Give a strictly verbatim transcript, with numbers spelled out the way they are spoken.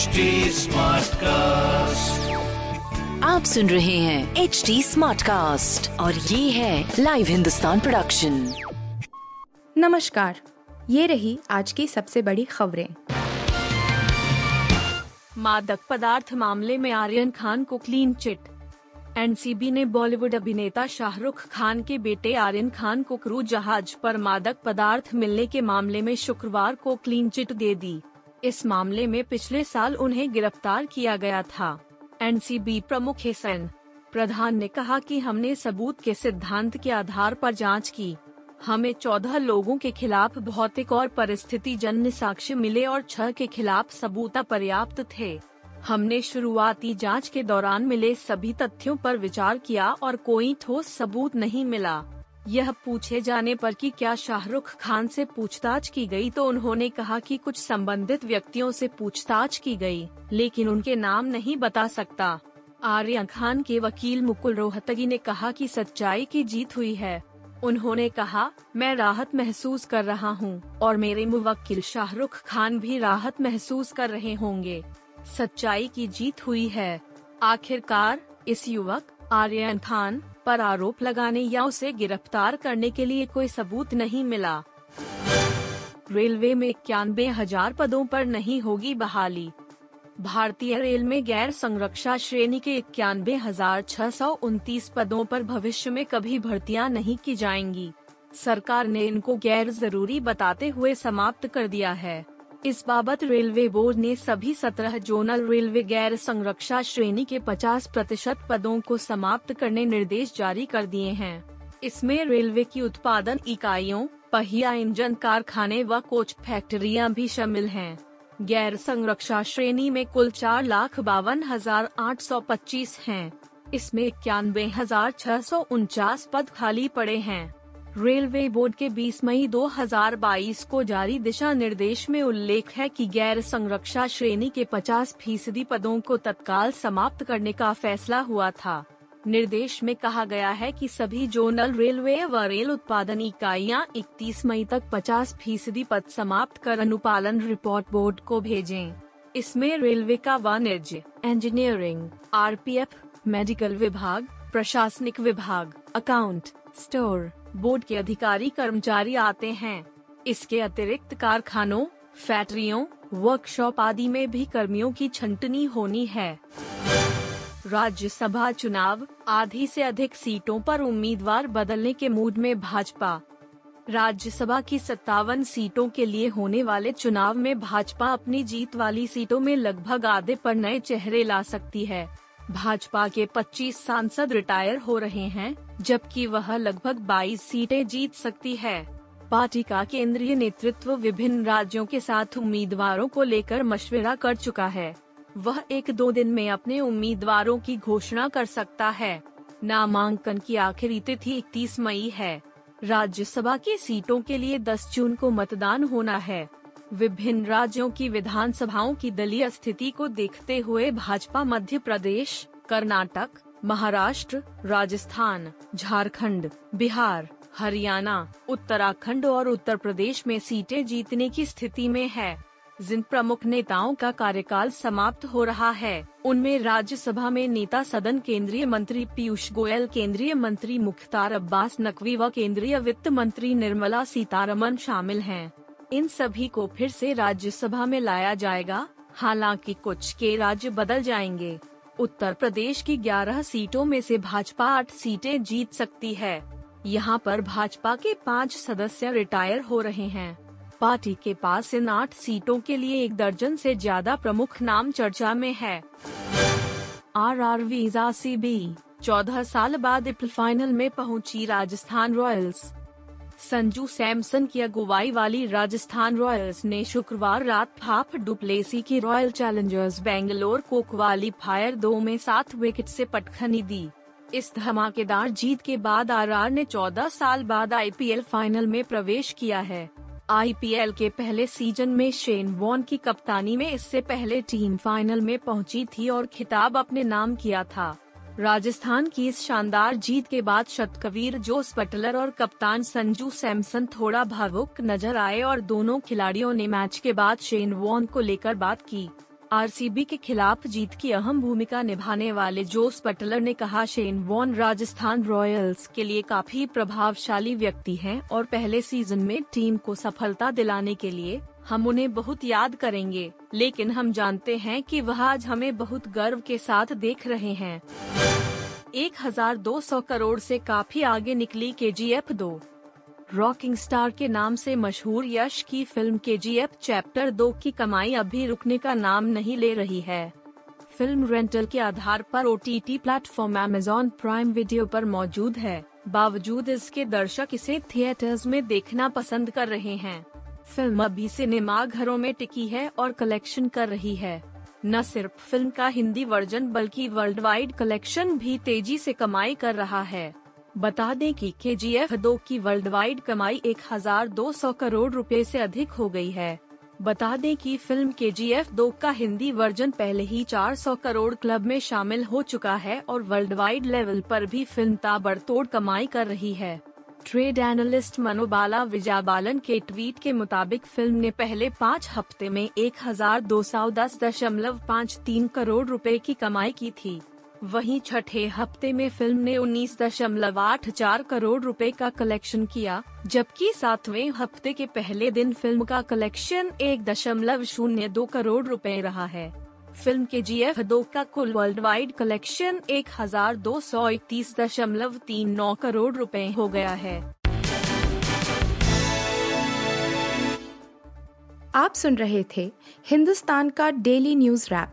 H T Smartcast. आप सुन रहे हैं एच टी स्मार्टकास्ट और ये है लाइव हिंदुस्तान प्रोडक्शन। नमस्कार, ये रही आज की सबसे बड़ी खबरें। मादक पदार्थ मामले में आर्यन खान को क्लीन चिट। एनसीबी ने बॉलीवुड अभिनेता शाहरुख खान के बेटे आर्यन खान को क्रूज जहाज पर मादक पदार्थ मिलने के मामले में शुक्रवार को क्लीन चिट दे दी। इस मामले में पिछले साल उन्हें गिरफ्तार किया गया था। एनसीबी प्रमुख हिसेन प्रधान ने कहा कि हमने सबूत के सिद्धांत के आधार पर जांच की। हमें चौदह लोगों के खिलाफ भौतिक और परिस्थितिजन्य साक्ष्य मिले और छह के खिलाफ सबूत पर्याप्त थे। हमने शुरुआती जांच के दौरान मिले सभी तथ्यों पर विचार किया और कोई ठोस सबूत नहीं मिला। यह पूछे जाने पर कि क्या शाहरुख खान से पूछताछ की गई, तो उन्होंने कहा कि कुछ संबंधित व्यक्तियों से पूछताछ की गई, लेकिन उनके नाम नहीं बता सकता। आर्यन खान के वकील मुकुल रोहतगी ने कहा कि सच्चाई की जीत हुई है। उन्होंने कहा, मैं राहत महसूस कर रहा हूं और मेरे मुवक्किल शाहरुख खान भी राहत महसूस कर रहे होंगे। सच्चाई की जीत हुई है। आखिरकार इस युवक आर्यन खान पर आरोप लगाने या उसे गिरफ्तार करने के लिए कोई सबूत नहीं मिला। रेलवे में इक्यानबे हजार पदों पर नहीं होगी बहाली। भारतीय रेल में गैर संरक्षा श्रेणी के इक्यानबे हजार छह सौ उनतीस पदों पर भविष्य में कभी भर्तियां नहीं की जाएंगी। सरकार ने इनको गैर जरूरी बताते हुए समाप्त कर दिया है। इस बाबत रेलवे बोर्ड ने सभी सत्रह जोनल रेलवे गैर संरक्षा श्रेणी के पचास प्रतिशत पदों को समाप्त करने निर्देश जारी कर दिए हैं। इसमें रेलवे की उत्पादन इकाइयों, पहिया इंजन कारखाने व कोच फैक्ट्रियां भी शामिल हैं। गैर संरक्षा श्रेणी में कुल चार लाख बावन हजार आठ सौ पच्चीस है। इसमें इक्यानवे हजार छह सौ उनचास पद खाली पड़े हैं। रेलवे बोर्ड के बीस मई दो हजार बाईस को जारी दिशा निर्देश में उल्लेख है कि गैर संरक्षा श्रेणी के पचास फीसदी पदों को तत्काल समाप्त करने का फैसला हुआ था। निर्देश में कहा गया है कि सभी जोनल रेलवे व रेल उत्पादन इकाइयां इकतीस मई तक पचास फीसदी पद समाप्त कर अनुपालन रिपोर्ट बोर्ड को भेजें। इसमें रेलवे का वाणिज्य, इंजीनियरिंग, आरपीएफ, मेडिकल विभाग, प्रशासनिक विभाग, अकाउंट, स्टोर, बोर्ड के अधिकारी कर्मचारी आते हैं। इसके अतिरिक्त कारखानों, फैक्ट्रियों, वर्कशॉप आदि में भी कर्मियों की छंटनी होनी है। राज्यसभा चुनाव, आधी से अधिक सीटों पर उम्मीदवार बदलने के मूड में भाजपा। राज्यसभा की सत्तावन सीटों के लिए होने वाले चुनाव में भाजपा अपनी जीत वाली सीटों में लगभग आधे पर नए चेहरे ला सकती है। भाजपा के पच्चीस सांसद रिटायर हो रहे हैं, जबकि वह लगभग बाईस सीटें जीत सकती है। पार्टी का केंद्रीय नेतृत्व विभिन्न राज्यों के साथ उम्मीदवारों को लेकर मशविरा कर चुका है। वह एक दो दिन में अपने उम्मीदवारों की घोषणा कर सकता है। नामांकन की आखिरी तिथि इकतीस मई है। राज्यसभा की सीटों के लिए दस जून को मतदान होना है। विभिन्न राज्यों की विधानसभाओं की दलीय स्थिति को देखते हुए भाजपा मध्य प्रदेश, कर्नाटक, महाराष्ट्र, राजस्थान, झारखंड, बिहार, हरियाणा, उत्तराखंड और उत्तर प्रदेश में सीटें जीतने की स्थिति में है। जिन प्रमुख नेताओं का कार्यकाल समाप्त हो रहा है, उनमें राज्यसभा में नेता सदन केंद्रीय मंत्री पीयूष गोयल, केंद्रीय मंत्री मुख्तार अब्बास नकवी व केंद्रीय वित्त मंत्री निर्मला सीतारमन शामिल हैं। इन सभी को फिर से राज्यसभा में लाया जाएगा, हालांकि कुछ के राज्य बदल जाएंगे। उत्तर प्रदेश की ग्यारह सीटों में से भाजपा आठ सीटें जीत सकती है। यहां पर भाजपा के पाँच सदस्य रिटायर हो रहे हैं। पार्टी के पास इन आठ सीटों के लिए एक दर्जन से ज्यादा प्रमुख नाम चर्चा में है। R R visa C B चौदह साल बाद एप्पल फाइनल में पहुंची राजस्थान रॉयल्स। संजू सैमसन की अगुवाई वाली राजस्थान रॉयल्स ने शुक्रवार रात फाफ डुप्लेसी की रॉयल चैलेंजर्स बेंगलोर को क्वालीफायर दो में सात विकेट से पटखनी दी। इस धमाकेदार जीत के बाद आरआर ने चौदह साल बाद आईपीएल फाइनल में प्रवेश किया है। आईपीएल के पहले सीजन में शेन वॉर्न की कप्तानी में इससे पहले टीम फाइनल में पहुंची थी और खिताब अपने नाम किया था। राजस्थान की इस शानदार जीत के बाद शतकवीर जोस बटलर और कप्तान संजू सैमसन थोड़ा भावुक नजर आए और दोनों खिलाड़ियों ने मैच के बाद शेन वॉर्न को लेकर बात की। आरसीबी के खिलाफ जीत की अहम भूमिका निभाने वाले जोस बटलर ने कहा, शेन वॉर्न राजस्थान रॉयल्स के लिए काफी प्रभावशाली व्यक्ति हैं और पहले सीजन में टीम को सफलता दिलाने के लिए हम उन्हें बहुत याद करेंगे, लेकिन हम जानते हैं कि वह आज हमें बहुत गर्व के साथ देख रहे हैं। एक हज़ार दो सौ करोड़ से काफी आगे निकली केजीएफ दो। रॉकिंग स्टार के नाम से मशहूर यश की फिल्म केजीएफ चैप्टर दो की कमाई अभी रुकने का नाम नहीं ले रही है। फिल्म रेंटल के आधार पर OTT platform Amazon Prime Video पर मौजूद है, बावजूद इसके दर्शक इसे थिएटर्स में देखना पसंद कर रहे हैं। फिल्म अभी सिनेमा घरों में टिकी है और कलेक्शन कर रही है। न सिर्फ फिल्म का हिंदी वर्जन बल्कि वर्ल्ड वाइड कलेक्शन भी तेजी से कमाई कर रहा है। बता दें कि केजीएफ दो की वर्ल्ड वाइड कमाई एक हज़ार दो सौ करोड़ रुपए से अधिक हो गई है। बता दें कि फिल्म केजीएफ दो का हिंदी वर्जन पहले ही चार सौ करोड़ क्लब में शामिल हो चुका है और वर्ल्ड वाइड लेवल पर भी फिल्म ताबड़तोड़ कमाई कर रही है। ट्रेड एनालिस्ट मनोबाला विजाबालन के ट्वीट के मुताबिक फिल्म ने पहले पाँच हफ्ते में एक हजार दो सौ दस दशमलव पाँच तीन करोड़ रुपए की कमाई की थी। वहीं छठे हफ्ते में फिल्म ने उन्नीस दशमलव आठ चार करोड़ रुपए का कलेक्शन किया, जबकि सातवें हफ्ते के पहले दिन फिल्म का कलेक्शन एक दशमलव शून्य दो करोड़ रुपए रहा है। फिल्म केजीएफ दो का कुल वर्ल्ड वाइड कलेक्शन एक हजार दो सौ इकतीस दशमलव तीन नौ करोड़ रुपए हो गया है। आप सुन रहे थे हिंदुस्तान का डेली न्यूज रैप,